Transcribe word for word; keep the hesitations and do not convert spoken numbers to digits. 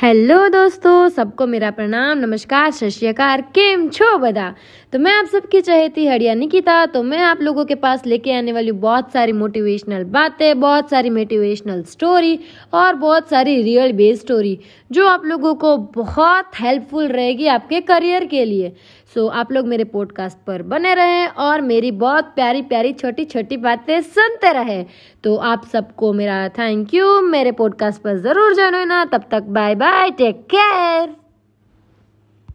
Hello दोस्तों, सबको मेरा प्रणाम, नमस्कार, सत श्री अकाल, केम छो बदा। तो मैं आप सबकी चहेती हड़िया निकिता। तो मैं आप लोगों के पास लेके आने वाली बहुत सारी मोटिवेशनल बातें, बहुत सारी मोटिवेशनल स्टोरी और बहुत सारी रियल बेस्ड स्टोरी जो आप लोगों को बहुत हेल्पफुल रहेगी आपके करियर के लिए। सो आप लोग मेरे पॉडकास्ट पर बने रहें और मेरी बहुत प्यारी प्यारी छोटी छोटी बातें सुनते रहें। तो आप सबको मेरा थैंक यू। मेरे पॉडकास्ट पर ज़रूर जानो ना। तब तक बाय बाय, टेक केयर।